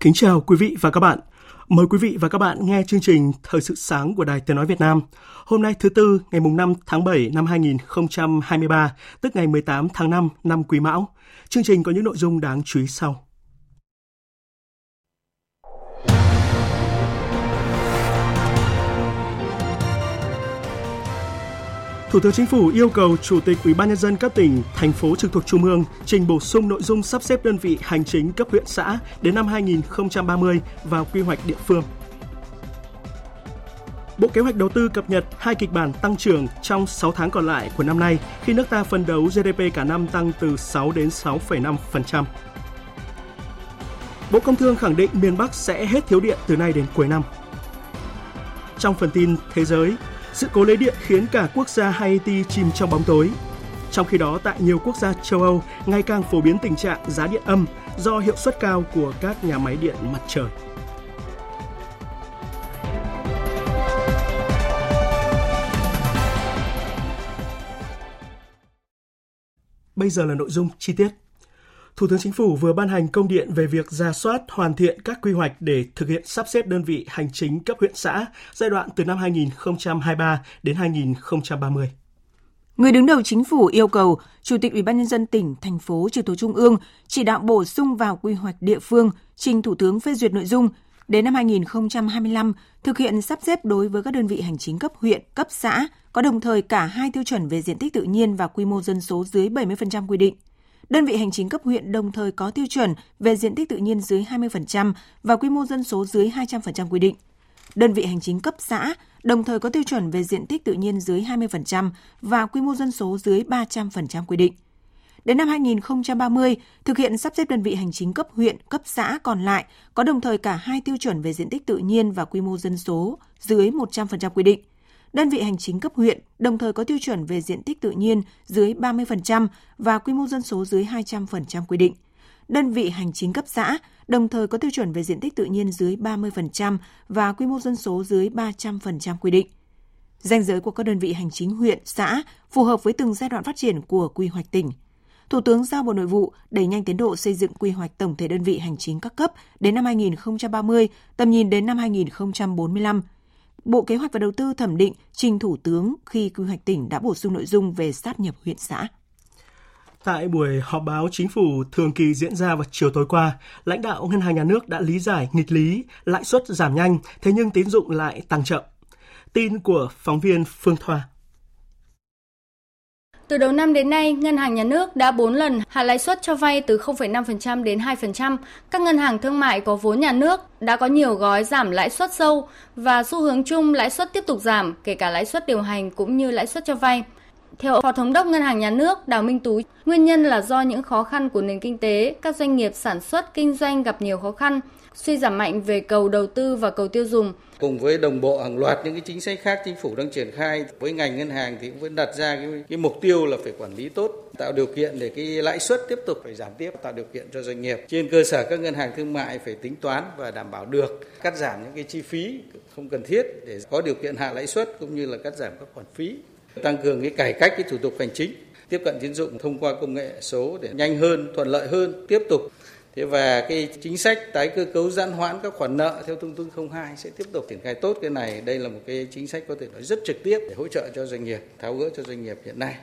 Kính chào quý vị và các bạn. Mời quý vị và các bạn nghe chương trình Thời sự sáng của Đài Tiếng nói Việt Nam. Hôm nay thứ Tư, ngày 5 tháng 7 năm 2023, tức ngày 18 tháng 5 năm Quý Mão. Chương trình có những nội dung đáng chú ý sau. Thủ tướng Chính phủ yêu cầu Chủ tịch UBND các tỉnh, thành phố trực thuộc Trung ương trình bổ sung nội dung sắp xếp đơn vị hành chính cấp huyện xã đến năm 2030 vào quy hoạch địa phương. Bộ Kế hoạch Đầu tư cập nhật 2 kịch bản tăng trưởng trong 6 tháng còn lại của năm nay khi nước ta phấn đấu GDP cả năm tăng từ 6 đến 6,5%. Bộ Công Thương khẳng định miền Bắc sẽ hết thiếu điện từ nay đến cuối năm. Trong phần tin thế giới, sự cố lưới điện khiến cả quốc gia Ha-i-ti chìm trong bóng tối. Trong khi đó, tại nhiều quốc gia châu Âu, ngày càng phổ biến tình trạng giá điện âm do hiệu suất cao của các nhà máy điện mặt trời. Bây giờ là nội dung chi tiết. Thủ tướng Chính phủ vừa ban hành công điện về việc rà soát, hoàn thiện các quy hoạch để thực hiện sắp xếp đơn vị hành chính cấp huyện xã giai đoạn từ năm 2023 đến 2030. Người đứng đầu Chính phủ yêu cầu Chủ tịch UBND tỉnh, thành phố trực thuộc Trung ương chỉ đạo bổ sung vào quy hoạch địa phương trình Thủ tướng phê duyệt nội dung đến năm 2025 thực hiện sắp xếp đối với các đơn vị hành chính cấp huyện, cấp xã có đồng thời cả hai tiêu chuẩn về diện tích tự nhiên và quy mô dân số dưới 70% quy định. Đơn vị hành chính cấp huyện đồng thời có tiêu chuẩn về diện tích tự nhiên dưới 20% và quy mô dân số dưới 200% quy định. Đơn vị hành chính cấp xã đồng thời có tiêu chuẩn về diện tích tự nhiên dưới 20% và quy mô dân số dưới 300% quy định. Đến năm 2030, thực hiện sắp xếp đơn vị hành chính cấp huyện, cấp xã còn lại có đồng thời cả hai tiêu chuẩn về diện tích tự nhiên và quy mô dân số dưới 100% quy định. Đơn vị hành chính cấp huyện đồng thời có tiêu chuẩn về diện tích tự nhiên dưới 30% và quy mô dân số dưới 200% quy định. Đơn vị hành chính cấp xã đồng thời có tiêu chuẩn về diện tích tự nhiên dưới 30% và quy mô dân số dưới 300% quy định. Ranh giới của các đơn vị hành chính huyện, xã phù hợp với từng giai đoạn phát triển của quy hoạch tỉnh. Thủ tướng giao Bộ Nội vụ đẩy nhanh tiến độ xây dựng quy hoạch tổng thể đơn vị hành chính các cấp đến năm 2030, tầm nhìn đến năm 2045. Bộ Kế hoạch và Đầu tư thẩm định trình Thủ tướng khi quy hoạch tỉnh đã bổ sung nội dung về sáp nhập huyện xã. Tại buổi họp báo Chính phủ thường kỳ diễn ra vào chiều tối qua, lãnh đạo Ngân hàng Nhà nước đã lý giải nghịch lý, lãi suất giảm nhanh, thế nhưng tín dụng lại tăng chậm. Tin của phóng viên Phương Thoa. Từ đầu năm đến nay, Ngân hàng Nhà nước đã 4 lần hạ lãi suất cho vay từ 0,5% đến 2%. Các ngân hàng thương mại có vốn nhà nước đã có nhiều gói giảm lãi suất sâu và xu hướng chung lãi suất tiếp tục giảm, kể cả lãi suất điều hành cũng như lãi suất cho vay. Theo Phó Thống đốc Ngân hàng Nhà nước Đào Minh Tú, nguyên nhân là do những khó khăn của nền kinh tế, các doanh nghiệp sản xuất, kinh doanh gặp nhiều khó khăn, suy giảm mạnh về cầu đầu tư và cầu tiêu dùng. Cùng với đồng bộ hàng loạt những cái chính sách khác Chính phủ đang triển khai, với ngành ngân hàng thì cũng vẫn đặt ra cái mục tiêu là phải quản lý tốt, tạo điều kiện để cái lãi suất tiếp tục phải giảm tiếp, tạo điều kiện cho doanh nghiệp. Trên cơ sở các ngân hàng thương mại phải tính toán và đảm bảo được cắt giảm những cái chi phí không cần thiết để có điều kiện hạ lãi suất cũng như là cắt giảm các khoản phí. Tăng cường cái cải cách cái thủ tục hành chính, tiếp cận tín dụng thông qua công nghệ số để nhanh hơn, thuận lợi hơn, tiếp tục. Và cái chính sách tái cơ cấu giãn hoãn các khoản nợ theo thông tư 02 sẽ tiếp tục triển khai tốt cái này. Đây là một cái chính sách có thể nói rất trực tiếp để hỗ trợ cho doanh nghiệp, tháo gỡ cho doanh nghiệp hiện nay.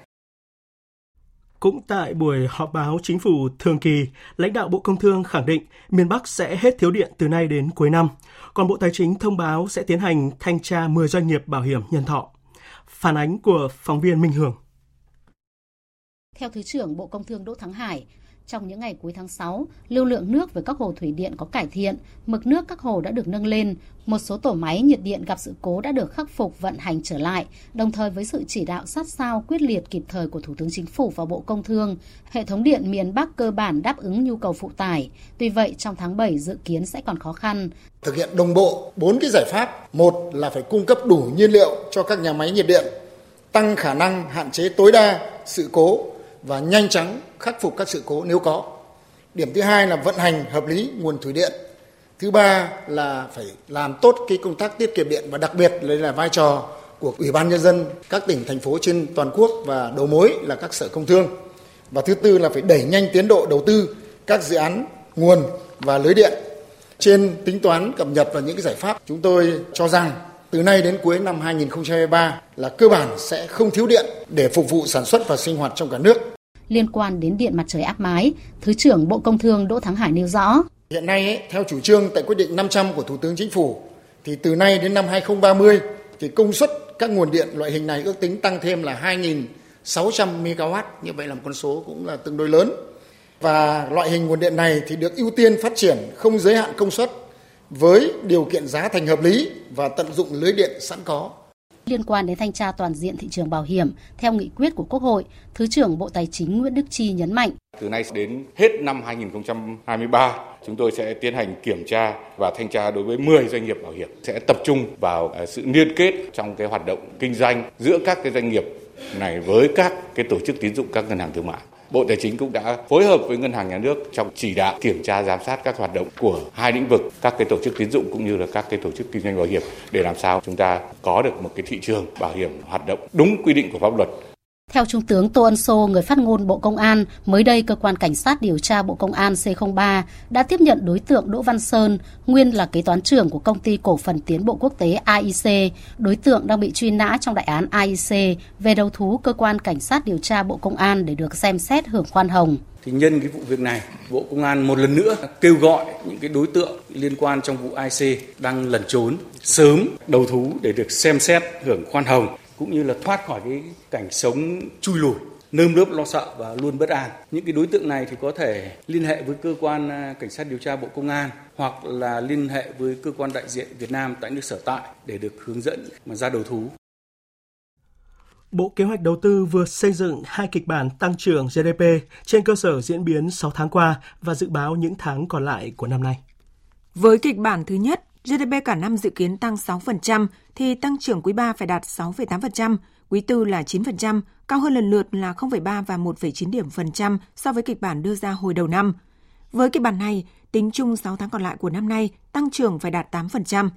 Cũng tại buổi họp báo Chính phủ thường kỳ, lãnh đạo Bộ Công Thương khẳng định miền Bắc sẽ hết thiếu điện từ nay đến cuối năm. Còn Bộ Tài chính thông báo sẽ tiến hành thanh tra 10 doanh nghiệp bảo hiểm nhân thọ. Phản ánh của phóng viên Minh Hường. Theo Thứ trưởng Bộ Công Thương Đỗ Thắng Hải, trong những ngày cuối tháng 6, lưu lượng nước về các hồ thủy điện có cải thiện, mực nước các hồ đã được nâng lên, một số tổ máy nhiệt điện gặp sự cố đã được khắc phục vận hành trở lại. Đồng thời với sự chỉ đạo sát sao, quyết liệt, kịp thời của Thủ tướng Chính phủ và Bộ Công Thương, hệ thống điện miền Bắc cơ bản đáp ứng nhu cầu phụ tải. Tuy vậy, trong tháng 7 dự kiến sẽ còn khó khăn. Thực hiện đồng bộ 4 cái giải pháp. Một là phải cung cấp đủ nhiên liệu cho các nhà máy nhiệt điện, tăng khả năng hạn chế tối đa sự cố và nhanh chóng khắc phục các sự cố nếu có. Điểm thứ hai là vận hành hợp lý nguồn thủy điện. Thứ ba là phải làm tốt cái công tác tiết kiệm điện, và đặc biệt là vai trò của Ủy ban Nhân dân các tỉnh, thành phố trên toàn quốc và đầu mối là các sở công thương. Và thứ tư là phải đẩy nhanh tiến độ đầu tư các dự án nguồn và lưới điện. Trên tính toán cập nhật vào những cái giải pháp, chúng tôi cho rằng từ nay đến cuối năm 2023 là cơ bản sẽ không thiếu điện để phục vụ sản xuất và sinh hoạt trong cả nước. Liên quan đến điện mặt trời áp mái, Thứ trưởng Bộ Công Thương Đỗ Thắng Hải nêu rõ. Hiện nay, theo chủ trương tại quyết định 500 của Thủ tướng Chính phủ, thì từ nay đến năm 2030, thì công suất các nguồn điện loại hình này ước tính tăng thêm là 2.600 MW, như vậy là một con số cũng là tương đối lớn. Và loại hình nguồn điện này thì được ưu tiên phát triển không giới hạn công suất, với điều kiện giá thành hợp lý và tận dụng lưới điện sẵn có. Liên quan đến thanh tra toàn diện thị trường bảo hiểm, theo nghị quyết của Quốc hội, Thứ trưởng Bộ Tài chính Nguyễn Đức Chi nhấn mạnh. Từ nay đến hết năm 2023, chúng tôi sẽ tiến hành kiểm tra và thanh tra đối với 10 doanh nghiệp bảo hiểm, sẽ tập trung vào sự liên kết trong cái hoạt động kinh doanh giữa các cái doanh nghiệp này với các cái tổ chức tín dụng, các ngân hàng thương mại. Bộ Tài chính cũng đã phối hợp với Ngân hàng Nhà nước trong chỉ đạo kiểm tra giám sát các hoạt động của hai lĩnh vực, các cái tổ chức tín dụng cũng như là các cái tổ chức kinh doanh bảo hiểm, để làm sao chúng ta có được một cái thị trường bảo hiểm hoạt động đúng quy định của pháp luật. Theo Trung tướng Tô Ân Sô, người phát ngôn Bộ Công an, mới đây cơ quan cảnh sát điều tra Bộ Công an C03 đã tiếp nhận đối tượng Đỗ Văn Sơn, nguyên là kế toán trưởng của Công ty Cổ phần Tiến bộ Quốc tế AIC. Đối tượng đang bị truy nã trong đại án AIC, về đầu thú cơ quan cảnh sát điều tra Bộ Công an để được xem xét hưởng khoan hồng. Thì nhân cái vụ việc này, Bộ Công an một lần nữa kêu gọi những cái đối tượng liên quan trong vụ AIC đang lẩn trốn sớm đầu thú để được xem xét hưởng khoan hồng, cũng như là thoát khỏi cái cảnh sống chui lủi, nơm nớp lo sợ và luôn bất an. Những cái đối tượng này thì có thể liên hệ với cơ quan cảnh sát điều tra Bộ Công an hoặc là liên hệ với cơ quan đại diện Việt Nam tại nước sở tại để được hướng dẫn mà ra đầu thú. Bộ Kế hoạch Đầu tư vừa xây dựng 2 kịch bản tăng trưởng GDP trên cơ sở diễn biến 6 tháng qua và dự báo những tháng còn lại của năm nay. Với kịch bản thứ nhất, GDP cả năm dự kiến tăng 6%, thì tăng trưởng quý 3 phải đạt 6,8%, quý 4 là 9%, cao hơn lần lượt là 0,3 và 1,9 điểm phần trăm so với kịch bản đưa ra hồi đầu năm. Với kịch bản này, tính chung 6 tháng còn lại của năm nay, tăng trưởng phải đạt 8%.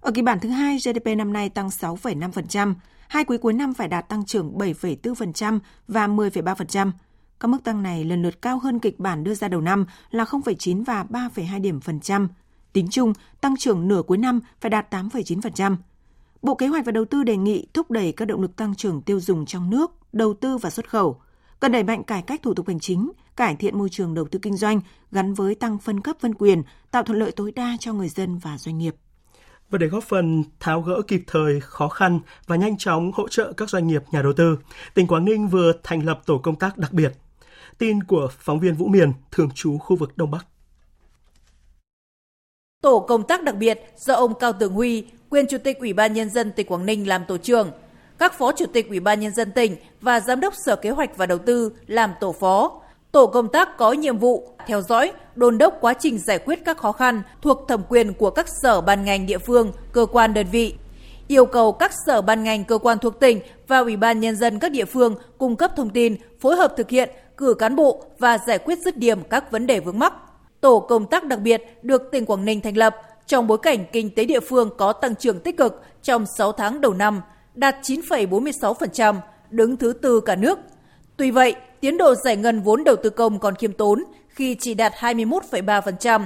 Ở kịch bản thứ hai, GDP năm nay tăng 6,5%, hai quý cuối năm phải đạt tăng trưởng 7,4% và 10,3%. Các mức tăng này lần lượt cao hơn kịch bản đưa ra đầu năm là 0,9 và 3,2 điểm phần trăm. Tính chung, tăng trưởng nửa cuối năm phải đạt 8,9%. Bộ Kế hoạch và Đầu tư đề nghị thúc đẩy các động lực tăng trưởng tiêu dùng trong nước, đầu tư và xuất khẩu, cần đẩy mạnh cải cách thủ tục hành chính, cải thiện môi trường đầu tư kinh doanh gắn với tăng phân cấp phân quyền, tạo thuận lợi tối đa cho người dân và doanh nghiệp. Và để góp phần tháo gỡ kịp thời khó khăn và nhanh chóng hỗ trợ các doanh nghiệp nhà đầu tư, tỉnh Quảng Ninh vừa thành lập tổ công tác đặc biệt. Tin của phóng viên Vũ Miền, thường trú khu vực Đông Bắc. Tổ công tác đặc biệt do ông Cao Tường Huy, quyền Chủ tịch Ủy ban Nhân dân tỉnh Quảng Ninh làm tổ trưởng, các Phó Chủ tịch Ủy ban Nhân dân tỉnh và Giám đốc Sở Kế hoạch và Đầu tư làm tổ phó. Tổ công tác có nhiệm vụ theo dõi, đôn đốc quá trình giải quyết các khó khăn thuộc thẩm quyền của các sở ban ngành địa phương, cơ quan đơn vị. Yêu cầu các sở ban ngành cơ quan thuộc tỉnh và Ủy ban Nhân dân các địa phương cung cấp thông tin, phối hợp thực hiện, cử cán bộ và giải quyết dứt điểm các vấn đề vướng mắc. Tổ công tác đặc biệt được tỉnh Quảng Ninh thành lập trong bối cảnh kinh tế địa phương có tăng trưởng tích cực trong 6 tháng đầu năm, đạt 9,46%, đứng thứ tư cả nước. Tuy vậy, tiến độ giải ngân vốn đầu tư công còn khiêm tốn khi chỉ đạt 21,3%.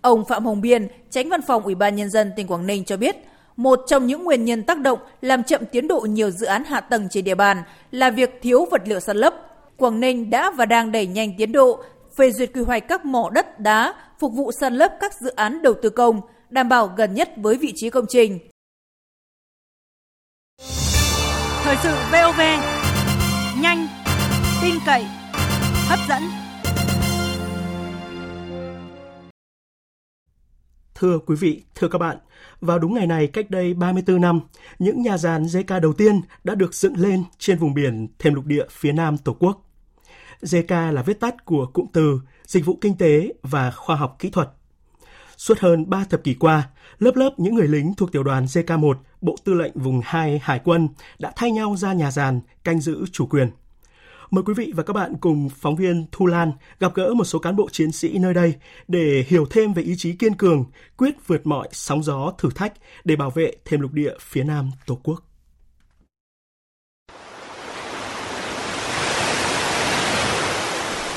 Ông Phạm Hồng Biên, Chánh Văn phòng Ủy ban Nhân dân tỉnh Quảng Ninh cho biết, một trong những nguyên nhân tác động làm chậm tiến độ nhiều dự án hạ tầng trên địa bàn là việc thiếu vật liệu san lấp. Quảng Ninh đã và đang đẩy nhanh tiến độ phê duyệt quy hoạch các mỏ đất đá phục vụ san lấp các dự án đầu tư công, đảm bảo gần nhất với vị trí công trình. Thời sự VOV, nhanh, tin cậy, hấp dẫn. Thưa quý vị, thưa các bạn, vào đúng ngày này cách đây 34 năm, những nhà giàn JK đầu tiên đã được dựng lên trên vùng biển thềm lục địa phía nam Tổ quốc. JK là viết tắt của cụm từ Dịch vụ Kinh tế và Khoa học Kỹ thuật. Suốt hơn 3 thập kỷ qua, lớp lớp những người lính thuộc tiểu đoàn JK1, Bộ Tư lệnh Vùng 2 Hải quân đã thay nhau ra nhà giàn canh giữ chủ quyền. Mời quý vị và các bạn cùng phóng viên Thu Lan gặp gỡ một số cán bộ chiến sĩ nơi đây để hiểu thêm về ý chí kiên cường, quyết vượt mọi sóng gió thử thách để bảo vệ thềm lục địa phía nam Tổ quốc.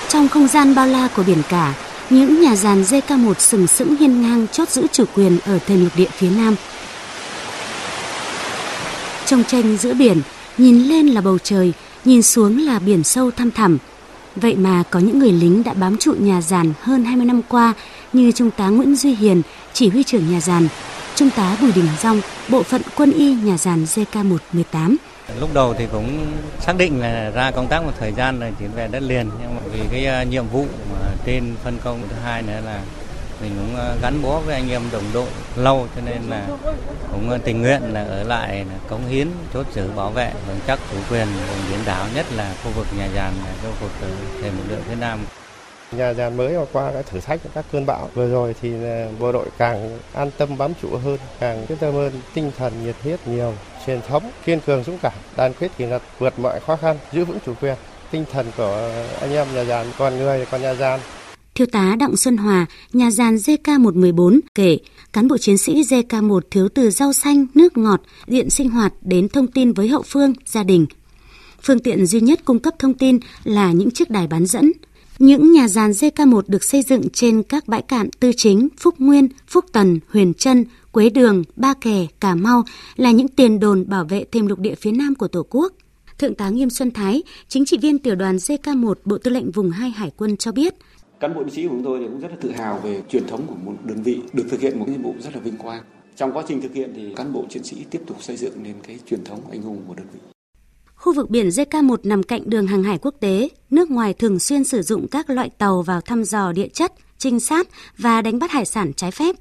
Trong không gian bao la của biển cả, những nhà giàn JK1 sừng sững hiên ngang chốt giữ chủ quyền ở thềm lục địa phía nam. Chông chênh giữa biển, nhìn lên là bầu trời, nhìn xuống là biển sâu thăm thẳm. Vậy mà có những người lính đã bám trụ nhà giàn hơn 20 năm qua như Trung tá Nguyễn Duy Hiền, chỉ huy trưởng nhà giàn, Trung tá Bùi Đình Dong, bộ phận quân y nhà giàn JK118. Lúc đầu thì cũng xác định là ra công tác một thời gian rồi chuyển về đất liền, nhưng mà vì cái nhiệm vụ mà trên phân công, thứ hai nữa là mình cũng gắn bó với anh em đồng đội lâu cho nên là cũng tình nguyện là ở lại cống hiến chốt giữ bảo vệ vững chắc chủ quyền vùng biển đảo, nhất là khu vực nhà giàn, khu vực thềm lục địa phía nam. Nhà giàn mới qua các thử thách, các cơn bão vừa rồi thì bộ đội càng an tâm bám trụ hơn, càng quyết tâm hơn, tinh thần nhiệt huyết nhiều, truyền thống kiên cường dũng cảm, đoàn kết kỷ luật, vượt mọi khó khăn, giữ vững chủ quyền. Tinh thần của anh em nhà giàn, còn người còn nhà giàn. Thiếu tá Đặng Xuân Hòa, nhà giàn JK114 kể, cán bộ chiến sĩ JK1 thiếu từ rau xanh, nước ngọt, điện sinh hoạt đến thông tin với hậu phương, gia đình. Phương tiện duy nhất cung cấp thông tin là những chiếc đài bán dẫn. Những nhà giàn JK1 được xây dựng trên các bãi cạn Tư Chính, Phúc Nguyên, Phúc Tần, Huyền Trân, Quế Đường, Ba Kè, Cà Mau là những tiền đồn bảo vệ thềm lục địa phía nam của Tổ quốc. Thượng tá Nghiêm Xuân Thái, chính trị viên tiểu đoàn JK1 Bộ Tư lệnh Vùng 2 Hải quân cho biết. Cán bộ chiến sĩ của chúng tôi thì cũng rất là tự hào về truyền thống của một đơn vị được thực hiện một nhiệm vụ rất là vinh quang. Trong quá trình thực hiện thì cán bộ chiến sĩ tiếp tục xây dựng nên cái truyền thống anh hùng của đơn vị. Khu vực biển JK1 nằm cạnh đường hàng hải quốc tế, nước ngoài thường xuyên sử dụng các loại tàu vào thăm dò địa chất, trinh sát và đánh bắt hải sản trái phép.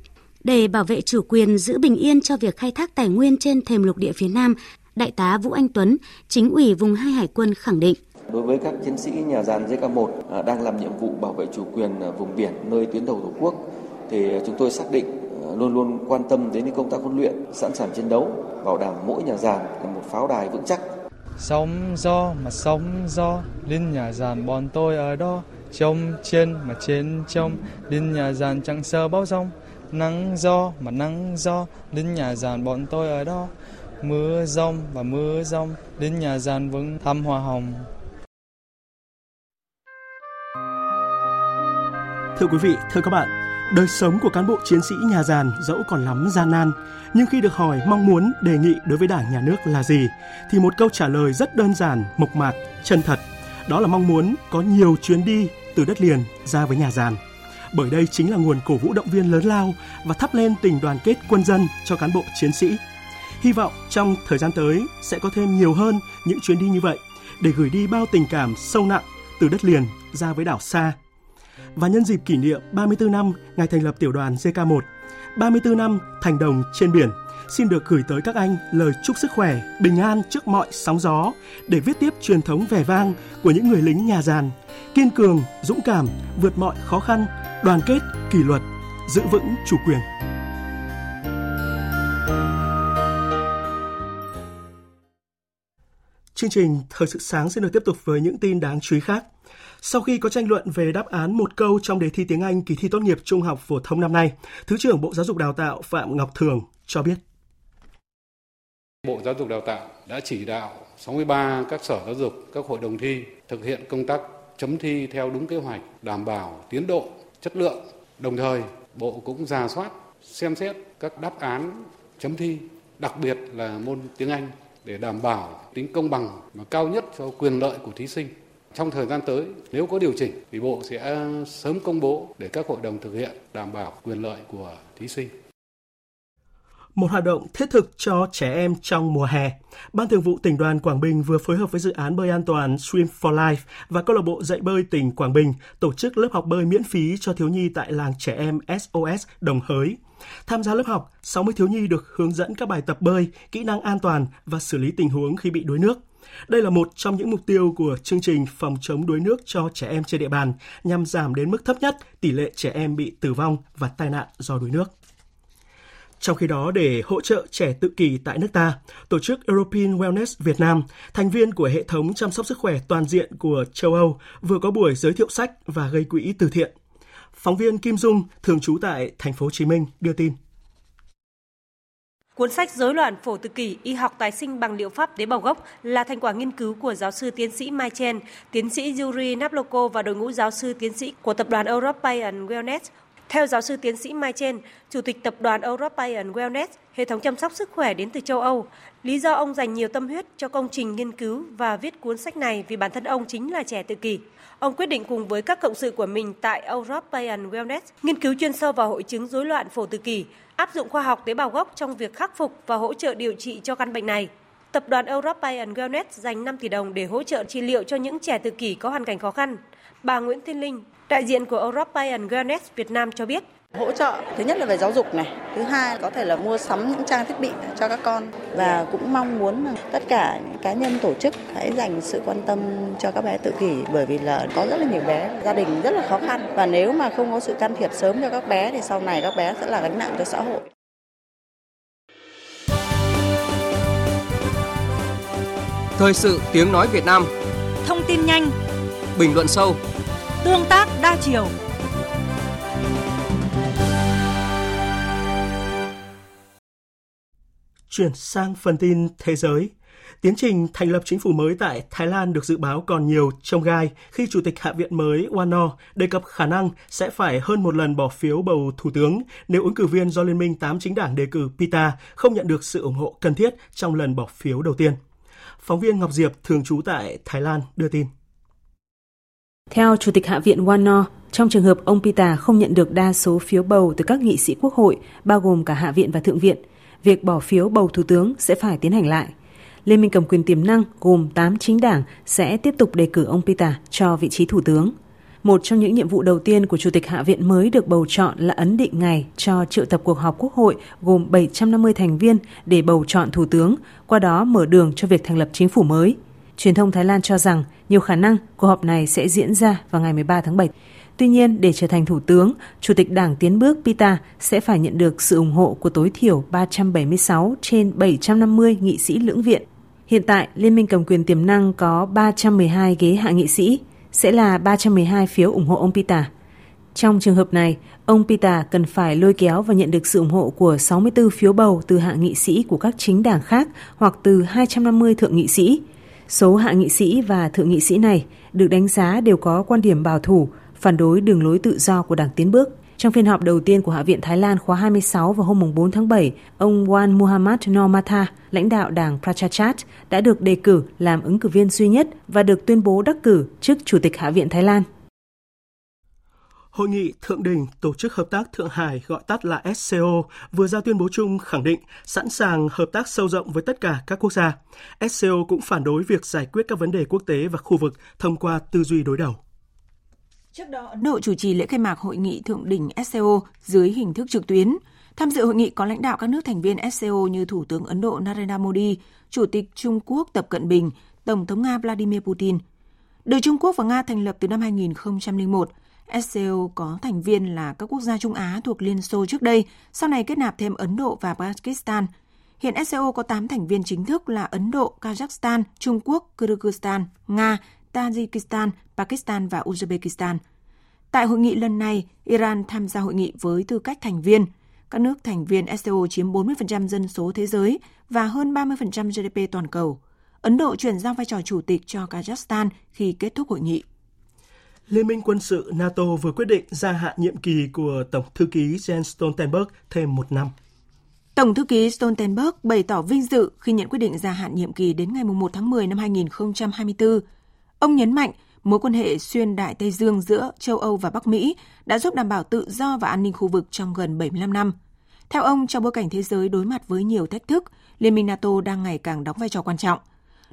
Để bảo vệ chủ quyền, giữ bình yên cho việc khai thác tài nguyên trên thềm lục địa phía Nam, Đại tá Vũ Anh Tuấn, Chính ủy Vùng 2 Hải quân khẳng định. Đối với các chiến sĩ nhà giàn JK1 đang làm nhiệm vụ bảo vệ chủ quyền vùng biển nơi tuyến đầu Tổ quốc, thì chúng tôi xác định luôn luôn quan tâm đến công tác huấn luyện, sẵn sàng chiến đấu, bảo đảm mỗi nhà giàn là một pháo đài vững chắc. Sóng gió mà sóng gió, lên nhà giàn bọn tôi ở đó, trông trên mà trên trông, lên nhà giàn chẳng sợ bão giông. Nắng gió mà nắng gió, lên nhà giàn bọn tôi ở đó, mưa giông và mưa giông, lên nhà giàn vững thăm hoa hồng. Thưa quý vị, thưa các bạn, đời sống của cán bộ chiến sĩ nhà giàn dẫu còn lắm gian nan, nhưng khi được hỏi mong muốn, đề nghị đối với Đảng, Nhà nước là gì, thì một câu trả lời rất đơn giản, mộc mạc, chân thật. Đó là mong muốn có nhiều chuyến đi từ đất liền ra với nhà giàn. Bởi đây chính là nguồn cổ vũ động viên lớn lao và thắp lên tình đoàn kết quân dân cho cán bộ chiến sĩ. Hy vọng trong thời gian tới sẽ có thêm nhiều hơn những chuyến đi như vậy để gửi đi bao tình cảm sâu nặng từ đất liền ra với đảo xa. Và nhân dịp kỷ niệm 34 năm ngày thành lập tiểu đoàn JK1, 34 năm thành đồng trên biển, xin được gửi tới các anh lời chúc sức khỏe, bình an trước mọi sóng gió để viết tiếp truyền thống vẻ vang của những người lính nhà giàn, kiên cường, dũng cảm, vượt mọi khó khăn, đoàn kết, kỷ luật, giữ vững chủ quyền. Chương trình Thời sự sáng sẽ được tiếp tục với những tin đáng chú ý khác. Sau khi có tranh luận về đáp án một câu trong đề thi tiếng Anh kỳ thi tốt nghiệp trung học phổ thông năm nay, Thứ trưởng Bộ Giáo dục Đào tạo Phạm Ngọc Thường cho biết. Bộ Giáo dục Đào tạo đã chỉ đạo 63 các sở giáo dục, các hội đồng thi thực hiện công tác chấm thi theo đúng kế hoạch, đảm bảo tiến độ, chất lượng. Đồng thời, Bộ cũng rà soát, xem xét các đáp án chấm thi, đặc biệt là môn tiếng Anh để đảm bảo tính công bằng và cao nhất cho quyền lợi của thí sinh. Trong thời gian tới, nếu có điều chỉnh thì Bộ sẽ sớm công bố để các hội đồng thực hiện đảm bảo quyền lợi của thí sinh. một hoạt động thiết thực cho trẻ em trong mùa hè. Ban Thường vụ Tỉnh đoàn Quảng Bình vừa phối hợp với dự án bơi an toàn Swim for Life và câu lạc bộ dạy bơi tỉnh Quảng Bình tổ chức lớp học bơi miễn phí cho thiếu nhi tại làng trẻ em SOS Đồng Hới. Tham gia lớp học, 60 thiếu nhi được hướng dẫn các bài tập bơi, kỹ năng an toàn và xử lý tình huống khi bị đuối nước. Đây là một trong những mục tiêu của chương trình phòng chống đuối nước cho trẻ em trên địa bàn nhằm giảm đến mức thấp nhất tỷ lệ trẻ em bị tử vong và tai nạn do đuối nước. Trong khi đó, để hỗ trợ trẻ tự kỷ tại nước ta, tổ chức European Wellness Việt Nam, thành viên của hệ thống chăm sóc sức khỏe toàn diện của châu Âu, vừa có buổi giới thiệu sách và gây quỹ từ thiện. Phóng viên Kim Dung, thường trú tại thành phố Hồ Chí Minh đưa tin. Cuốn sách Rối loạn phổ tự kỷ, y học tái sinh bằng liệu pháp tế bào gốc là thành quả nghiên cứu của giáo sư tiến sĩ Mai Chen, tiến sĩ Yuri Nabloko và đội ngũ giáo sư tiến sĩ của tập đoàn European Wellness. Theo giáo sư tiến sĩ Mai Chen, chủ tịch tập đoàn European Wellness, hệ thống chăm sóc sức khỏe đến từ châu Âu, lý do ông dành nhiều tâm huyết cho công trình nghiên cứu và viết cuốn sách này vì bản thân ông chính là trẻ tự kỷ. Ông quyết định cùng với các cộng sự của mình tại European Wellness nghiên cứu chuyên sâu vào hội chứng rối loạn phổ tự kỷ, áp dụng khoa học tế bào gốc trong việc khắc phục và hỗ trợ điều trị cho căn bệnh này. Tập đoàn European Wellness dành 5 tỷ đồng để hỗ trợ trị liệu cho những trẻ tự kỷ có hoàn cảnh khó khăn. Bà Nguyễn Thiên Linh, đại diện của European Wellness Việt Nam cho biết, hỗ trợ thứ nhất là về giáo dục này, thứ hai có thể là mua sắm những trang thiết bị cho các con và cũng mong muốn tất cả những cá nhân tổ chức hãy dành sự quan tâm cho các bé tự kỷ bởi vì là có rất là nhiều bé gia đình rất là khó khăn và nếu mà không có sự can thiệp sớm cho các bé thì sau này các bé sẽ là gánh nặng cho xã hội. Thời sự tiếng nói Việt Nam. Thông tin nhanh, bình luận sâu, tương tác đa chiều. Chuyển sang phần tin thế giới. Tiến trình thành lập chính phủ mới tại Thái Lan được dự báo còn nhiều chông gai khi Chủ tịch Hạ viện mới Wanor đề cập khả năng sẽ phải hơn một lần bỏ phiếu bầu thủ tướng nếu ứng cử viên do Liên minh 8 chính đảng đề cử Pita không nhận được sự ủng hộ cần thiết trong lần bỏ phiếu đầu tiên. Phóng viên Ngọc Diệp, thường trú tại Thái Lan đưa tin. Theo Chủ tịch Hạ viện Wanor, trong trường hợp ông Pita không nhận được đa số phiếu bầu từ các nghị sĩ quốc hội, bao gồm cả Hạ viện và Thượng viện, việc bỏ phiếu bầu thủ tướng sẽ phải tiến hành lại. Liên minh cầm quyền tiềm năng gồm 8 chính đảng sẽ tiếp tục đề cử ông Pita cho vị trí thủ tướng. Một trong những nhiệm vụ đầu tiên của Chủ tịch Hạ viện mới được bầu chọn là ấn định ngày cho triệu tập cuộc họp Quốc hội gồm 750 thành viên để bầu chọn thủ tướng, qua đó mở đường cho việc thành lập chính phủ mới. Truyền thông Thái Lan cho rằng nhiều khả năng cuộc họp này sẽ diễn ra vào ngày 13 tháng 7. Tuy nhiên, để trở thành thủ tướng, Chủ tịch Đảng Tiến bước Pita sẽ phải nhận được sự ủng hộ của tối thiểu 376 trên 750 nghị sĩ lưỡng viện. Hiện tại, Liên minh cầm quyền tiềm năng có 312 ghế hạ nghị sĩ, sẽ là 312 phiếu ủng hộ ông Pita. Trong trường hợp này, ông Pita cần phải lôi kéo và nhận được sự ủng hộ của 64 phiếu bầu từ hạ nghị sĩ của các chính đảng khác hoặc từ 250 thượng nghị sĩ. Số hạ nghị sĩ và thượng nghị sĩ này được đánh giá đều có quan điểm bảo thủ, phản đối đường lối tự do của Đảng Tiến bước. Trong phiên họp đầu tiên của Hạ viện Thái Lan khóa 26 vào hôm 4 tháng 7, ông Wan Muhammad Nomatha, lãnh đạo Đảng Prachachat, đã được đề cử làm ứng cử viên duy nhất và được tuyên bố đắc cử chức Chủ tịch Hạ viện Thái Lan. Hội nghị Thượng đỉnh Tổ chức Hợp tác Thượng Hải gọi tắt là SCO vừa ra tuyên bố chung khẳng định sẵn sàng hợp tác sâu rộng với tất cả các quốc gia. SCO cũng phản đối việc giải quyết các vấn đề quốc tế và khu vực thông qua tư duy đối đầu. Trước đó, Ấn Độ chủ trì lễ khai mạc hội nghị thượng đỉnh SCO dưới hình thức trực tuyến. Tham dự hội nghị có lãnh đạo các nước thành viên SCO như Thủ tướng Ấn Độ Narendra Modi, Chủ tịch Trung Quốc Tập Cận Bình, Tổng thống Nga Vladimir Putin. Được Trung Quốc và Nga thành lập từ năm 2001, SCO có thành viên là các quốc gia Trung Á thuộc Liên Xô trước đây, sau này kết nạp thêm Ấn Độ và Pakistan. Hiện SCO có 8 thành viên chính thức là Ấn Độ, Kazakhstan, Trung Quốc, Kyrgyzstan, Nga, Tajikistan, Pakistan và Uzbekistan. Tại hội nghị lần này, Iran tham gia hội nghị với tư cách thành viên. Các nước thành viên SCO chiếm 40% dân số thế giới và hơn 30% GDP toàn cầu. Ấn Độ chuyển giao vai trò chủ tịch cho Kazakhstan khi kết thúc hội nghị. Liên minh quân sự NATO vừa quyết định gia hạn nhiệm kỳ của Tổng thư ký Jens Stoltenberg thêm 1 năm. Tổng thư ký Stoltenberg bày tỏ vinh dự khi nhận quyết định gia hạn nhiệm kỳ đến ngày 1 tháng 10 năm 2024. Ông nhấn mạnh mối quan hệ xuyên Đại Tây Dương giữa châu Âu và Bắc Mỹ đã giúp đảm bảo tự do và an ninh khu vực trong gần 75 năm. Theo ông, trong bối cảnh thế giới đối mặt với nhiều thách thức, Liên minh NATO đang ngày càng đóng vai trò quan trọng.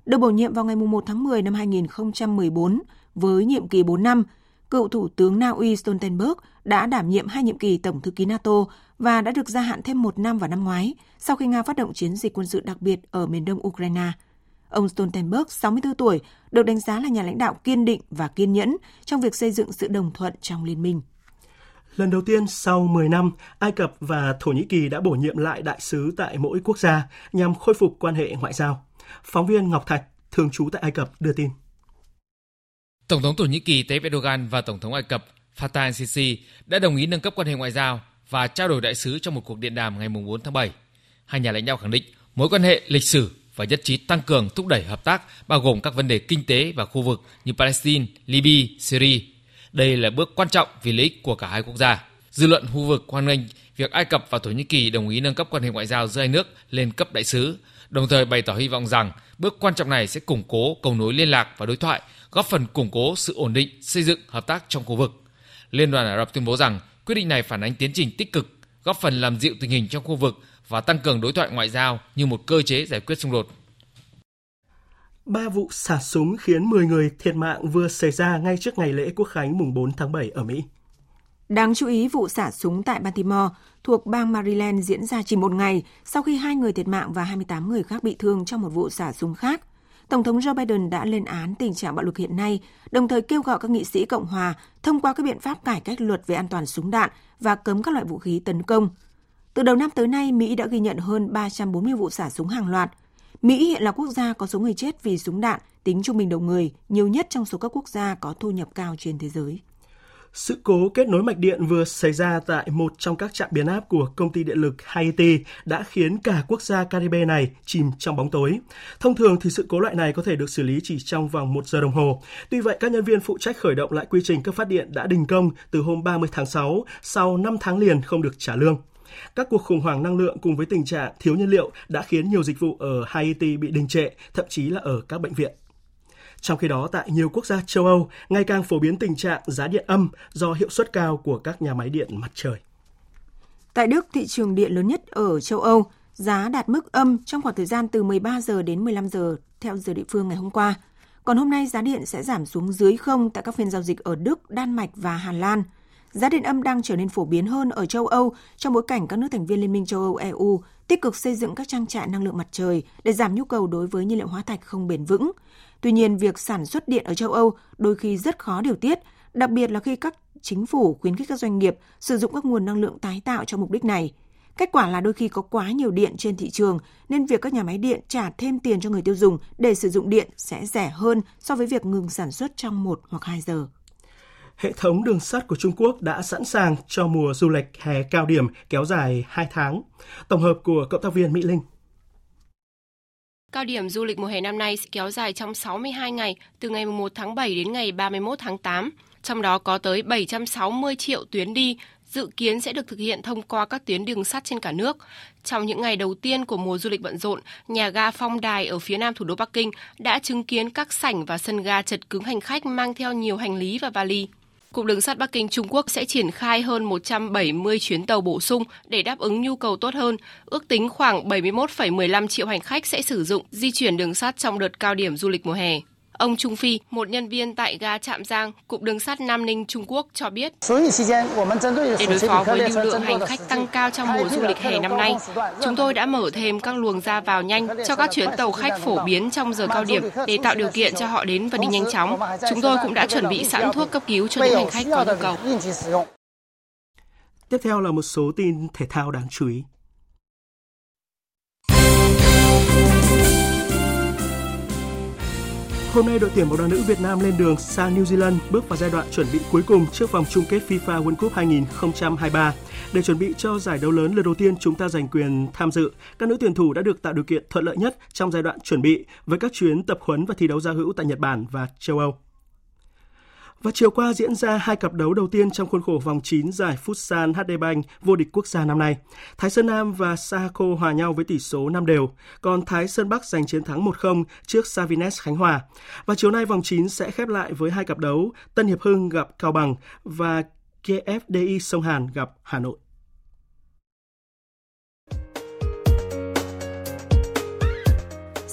Được bổ nhiệm vào ngày 1 tháng 10 năm 2014 với nhiệm kỳ 4 năm, cựu Thủ tướng Na Uy Stoltenberg đã đảm nhiệm 2 nhiệm kỳ Tổng thư ký NATO và đã được gia hạn thêm 1 năm vào năm ngoái sau khi Nga phát động chiến dịch quân sự đặc biệt ở miền đông Ukraine. Ông Stoltenberg, 64 tuổi, được đánh giá là nhà lãnh đạo kiên định và kiên nhẫn trong việc xây dựng sự đồng thuận trong liên minh. Lần đầu tiên sau 10 năm, Ai Cập và Thổ Nhĩ Kỳ đã bổ nhiệm lại đại sứ tại mỗi quốc gia nhằm khôi phục quan hệ ngoại giao. Phóng viên Ngọc Thạch, thường trú tại Ai Cập, đưa tin. Tổng thống Thổ Nhĩ Kỳ Tayyip Erdogan và Tổng thống Ai Cập Fatah el-Sisi đã đồng ý nâng cấp quan hệ ngoại giao và trao đổi đại sứ trong một cuộc điện đàm ngày 4 tháng 7. Hai nhà lãnh đạo khẳng định mối quan hệ lịch sử và nhất trí tăng cường thúc đẩy hợp tác bao gồm các vấn đề kinh tế và khu vực như Palestine, Libya, Syria. Đây là bước quan trọng vì lợi ích của cả hai quốc gia. Dư luận khu vực hoan nghênh việc Ai Cập và Thổ Nhĩ Kỳ đồng ý nâng cấp quan hệ ngoại giao giữa hai nước lên cấp đại sứ, đồng thời bày tỏ hy vọng rằng bước quan trọng này sẽ củng cố cầu nối liên lạc và đối thoại, góp phần củng cố sự ổn định, xây dựng hợp tác trong khu vực. Liên đoàn Ả Rập tuyên bố rằng quyết định này phản ánh tiến trình tích cực, góp phần làm dịu tình hình trong khu vực và tăng cường đối thoại ngoại giao như một cơ chế giải quyết xung đột. 3 vụ xả súng khiến 10 người thiệt mạng vừa xảy ra ngay trước ngày lễ Quốc khánh mùng 4 tháng 7 ở Mỹ. Đáng chú ý, vụ xả súng tại Baltimore thuộc bang Maryland diễn ra chỉ một ngày sau khi 2 người thiệt mạng và 28 người khác bị thương trong một vụ xả súng khác. Tổng thống Joe Biden đã lên án tình trạng bạo lực hiện nay, đồng thời kêu gọi các nghị sĩ Cộng hòa thông qua các biện pháp cải cách luật về an toàn súng đạn và cấm các loại vũ khí tấn công. Từ đầu năm tới nay, Mỹ đã ghi nhận hơn 340 vụ xả súng hàng loạt. Mỹ hiện là quốc gia có số người chết vì súng đạn tính trung bình đầu người, nhiều nhất trong số các quốc gia có thu nhập cao trên thế giới. Sự cố kết nối mạch điện vừa xảy ra tại một trong các trạm biến áp của công ty điện lực Ha-i-ti đã khiến cả quốc gia Caribe này chìm trong bóng tối. Thông thường thì sự cố loại này có thể được xử lý chỉ trong vòng 1 giờ đồng hồ. Tuy vậy, các nhân viên phụ trách khởi động lại quy trình cấp phát điện đã đình công từ hôm 30 tháng 6 sau 5 tháng liền không được trả lương. Các cuộc khủng hoảng năng lượng cùng với tình trạng thiếu nhiên liệu đã khiến nhiều dịch vụ ở Haiti bị đình trệ, thậm chí là ở các bệnh viện. Trong khi đó, tại nhiều quốc gia châu Âu, ngày càng phổ biến tình trạng giá điện âm do hiệu suất cao của các nhà máy điện mặt trời. Tại Đức, thị trường điện lớn nhất ở châu Âu, giá đạt mức âm trong khoảng thời gian từ 13 giờ đến 15 giờ theo giờ địa phương ngày hôm qua. Còn hôm nay, giá điện sẽ giảm xuống dưới 0 tại các phiên giao dịch ở Đức, Đan Mạch và Hà Lan. Giá điện âm đang trở nên phổ biến hơn ở châu Âu trong bối cảnh các nước thành viên Liên minh châu Âu EU tích cực xây dựng các trang trại năng lượng mặt trời để giảm nhu cầu đối với nhiên liệu hóa thạch không bền vững. Tuy nhiên, việc sản xuất điện ở châu Âu đôi khi rất khó điều tiết, đặc biệt là khi các chính phủ khuyến khích các doanh nghiệp sử dụng các nguồn năng lượng tái tạo cho mục đích này. Kết quả là đôi khi có quá nhiều điện trên thị trường nên việc các nhà máy điện trả thêm tiền cho người tiêu dùng để sử dụng điện sẽ rẻ hơn so với việc ngừng sản xuất trong 1 hoặc 2 giờ. Hệ thống đường sắt của Trung Quốc đã sẵn sàng cho mùa du lịch hè cao điểm kéo dài 2 tháng. Tổng hợp của cộng tác viên Mỹ Linh. Cao điểm du lịch mùa hè năm nay sẽ kéo dài trong 62 ngày, từ ngày 1 tháng 7 đến ngày 31 tháng 8. Trong đó có tới 760 triệu tuyến đi, dự kiến sẽ được thực hiện thông qua các tuyến đường sắt trên cả nước. Trong những ngày đầu tiên của mùa du lịch bận rộn, nhà ga Phong Đài ở phía nam thủ đô Bắc Kinh đã chứng kiến các sảnh và sân ga chật cứng hành khách mang theo nhiều hành lý và vali. Cục Đường sắt Bắc Kinh Trung Quốc sẽ triển khai hơn 170 chuyến tàu bổ sung để đáp ứng nhu cầu tốt hơn. Ước tính khoảng 71,15 triệu hành khách sẽ sử dụng di chuyển đường sắt trong đợt cao điểm du lịch mùa hè. Ông Trung Phi, một nhân viên tại ga Trạm Giang, Cục Đường sắt Nam Ninh Trung Quốc cho biết. Để đối phó với lưu lượng hành khách tăng cao trong mùa du lịch hè năm nay, chúng tôi đã mở thêm các luồng ra vào nhanh cho các chuyến tàu khách phổ biến trong giờ cao điểm để tạo điều kiện cho họ đến và đi nhanh chóng. Chúng tôi cũng đã chuẩn bị sẵn thuốc cấp cứu cho những hành khách có nhu cầu. Tiếp theo là một số tin thể thao đáng chú ý. Hôm nay, đội tuyển bóng đá nữ Việt Nam lên đường sang New Zealand bước vào giai đoạn chuẩn bị cuối cùng trước vòng chung kết FIFA World Cup 2023. Để chuẩn bị cho giải đấu lớn lần đầu tiên chúng ta giành quyền tham dự, các nữ tuyển thủ đã được tạo điều kiện thuận lợi nhất trong giai đoạn chuẩn bị với các chuyến tập huấn và thi đấu giao hữu tại Nhật Bản và châu Âu. Và chiều qua diễn ra 2 cặp đấu đầu tiên trong khuôn khổ vòng 9 giải Futsal HD Bank vô địch quốc gia năm nay. Thái Sơn Nam và Sahako hòa nhau với tỷ số 5-5, còn Thái Sơn Bắc giành chiến thắng 1-0 trước Savines Khánh Hòa. Và chiều nay vòng 9 sẽ khép lại với 2 cặp đấu Tân Hiệp Hưng gặp Cao Bằng và KFDI Sông Hàn gặp Hà Nội.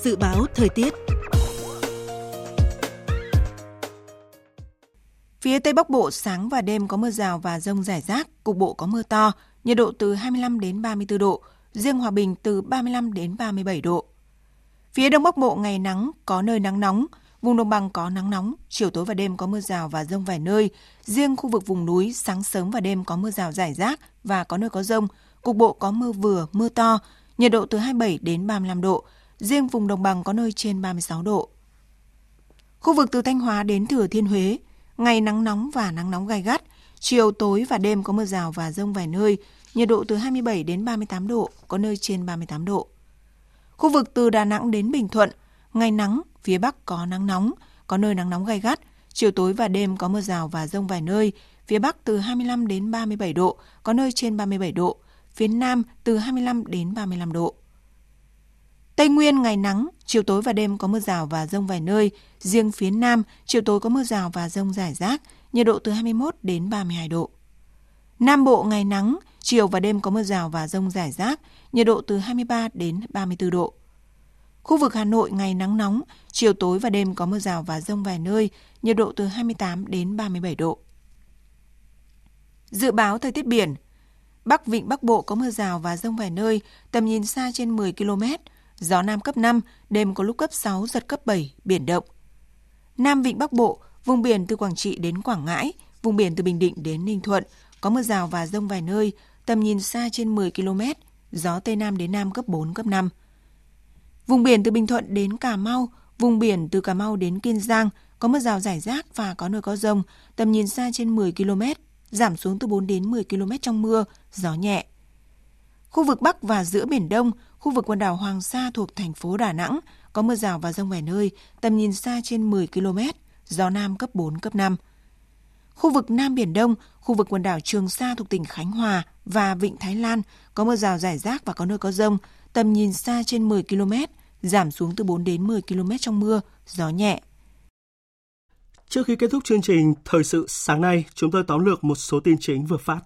Dự báo thời tiết. Phía Tây Bắc Bộ sáng và đêm có mưa rào và dông rải rác, cục bộ có mưa to, nhiệt độ từ 25 đến 34 độ, riêng Hòa Bình từ 35 đến 37 độ. Phía Đông Bắc Bộ ngày nắng, có nơi nắng nóng, vùng đồng bằng có nắng nóng, chiều tối và đêm có mưa rào và dông vài nơi, riêng khu vực vùng núi sáng sớm và đêm có mưa rào rải rác và có nơi có dông, cục bộ có mưa vừa, mưa to, nhiệt độ từ 27 đến 35 độ, riêng vùng đồng bằng có nơi trên 36 độ. Khu vực từ Thanh Hóa đến Thừa Thiên Huế, ngày nắng nóng và nắng nóng gay gắt, chiều tối và đêm có mưa rào và dông vài nơi, nhiệt độ từ 27 đến 38 độ, có nơi trên 38 độ. Khu vực từ Đà Nẵng đến Bình Thuận, ngày nắng, phía Bắc có nắng nóng, có nơi nắng nóng gay gắt, chiều tối và đêm có mưa rào và dông vài nơi, phía Bắc từ 25 đến 37 độ, có nơi trên 37 độ, phía Nam từ 25 đến 35 độ. Tây Nguyên ngày nắng, chiều tối và đêm có mưa rào và dông vài nơi, riêng phía Nam chiều tối có mưa rào và dông rải rác, nhiệt độ từ 21 đến 32 độ. Nam Bộ ngày nắng, chiều và đêm có mưa rào và dông rải rác, nhiệt độ từ 23 đến 34 độ. Khu vực Hà Nội ngày nắng nóng, chiều tối và đêm có mưa rào và dông vài nơi, nhiệt độ từ 28 đến 37 độ. Dự báo thời tiết biển. Bắc Vịnh Bắc Bộ có mưa rào và dông vài nơi, tầm nhìn xa trên 10 km, gió Nam cấp 5, đêm có lúc cấp 6, giật cấp 7, biển động. Nam Vịnh Bắc Bộ, vùng biển từ Quảng Trị đến Quảng Ngãi, vùng biển từ Bình Định đến Ninh Thuận, có mưa rào và dông vài nơi, tầm nhìn xa trên 10 km, gió Tây Nam đến Nam cấp 4, cấp 5. Vùng biển từ Bình Thuận đến Cà Mau, vùng biển từ Cà Mau đến Kiên Giang, có mưa rào rải rác và có nơi có dông, tầm nhìn xa trên 10 km, giảm xuống từ 4 đến 10 km trong mưa, gió nhẹ. Khu vực Bắc và giữa Biển Đông, khu vực quần đảo Hoàng Sa thuộc thành phố Đà Nẵng, có mưa rào và dông vài nơi, tầm nhìn xa trên 10 km, gió Nam cấp 4, cấp 5. Khu vực Nam Biển Đông, khu vực quần đảo Trường Sa thuộc tỉnh Khánh Hòa và Vịnh Thái Lan, có mưa rào rải rác và có nơi có dông, tầm nhìn xa trên 10 km, giảm xuống từ 4 đến 10 km trong mưa, gió nhẹ. Trước khi kết thúc chương trình Thời sự sáng nay, chúng tôi tóm lược một số tin chính vừa phát.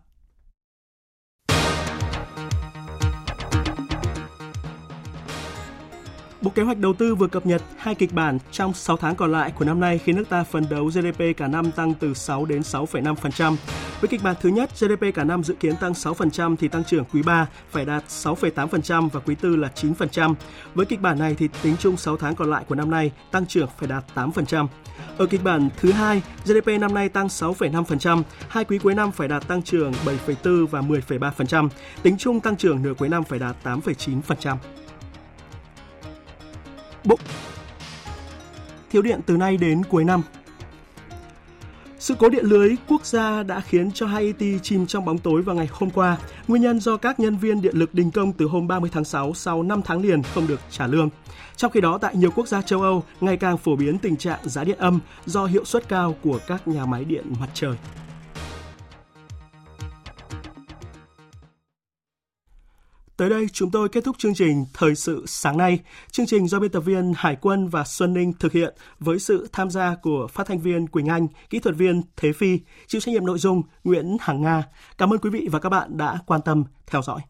Bộ Kế hoạch Đầu tư vừa cập nhật hai kịch bản trong 6 tháng còn lại của năm nay khi nước ta phấn đấu GDP cả năm tăng từ 6 đến 6,5%. Với kịch bản thứ nhất, GDP cả năm dự kiến tăng 6% thì tăng trưởng quý 3 phải đạt 6,8% và quý 4 là 9%. Với kịch bản này thì tính chung 6 tháng còn lại của năm nay, tăng trưởng phải đạt 8%. Ở kịch bản thứ hai, GDP năm nay tăng 6,5%, hai quý cuối năm phải đạt tăng trưởng 7,4 và 10,3%. Tính chung tăng trưởng nửa cuối năm phải đạt 8,9%. Thiếu điện từ nay đến cuối năm. Sự cố điện lưới quốc gia đã khiến cho Ha-i-ti chìm trong bóng tối vào ngày hôm qua. Nguyên nhân do các nhân viên điện lực đình công từ hôm 30 tháng 6 sau 5 tháng liền không được trả lương. Trong khi đó, tại nhiều quốc gia châu Âu, ngày càng phổ biến tình trạng giá điện âm do hiệu suất cao của các nhà máy điện mặt trời. Tới đây chúng tôi kết thúc chương trình Thời sự sáng nay. Chương trình do biên tập viên Hải Quân và Xuân Ninh thực hiện với sự tham gia của phát thanh viên Quỳnh Anh, kỹ thuật viên Thế Phi, chịu trách nhiệm nội dung Nguyễn Hằng Nga. Cảm ơn quý vị và các bạn đã quan tâm theo dõi.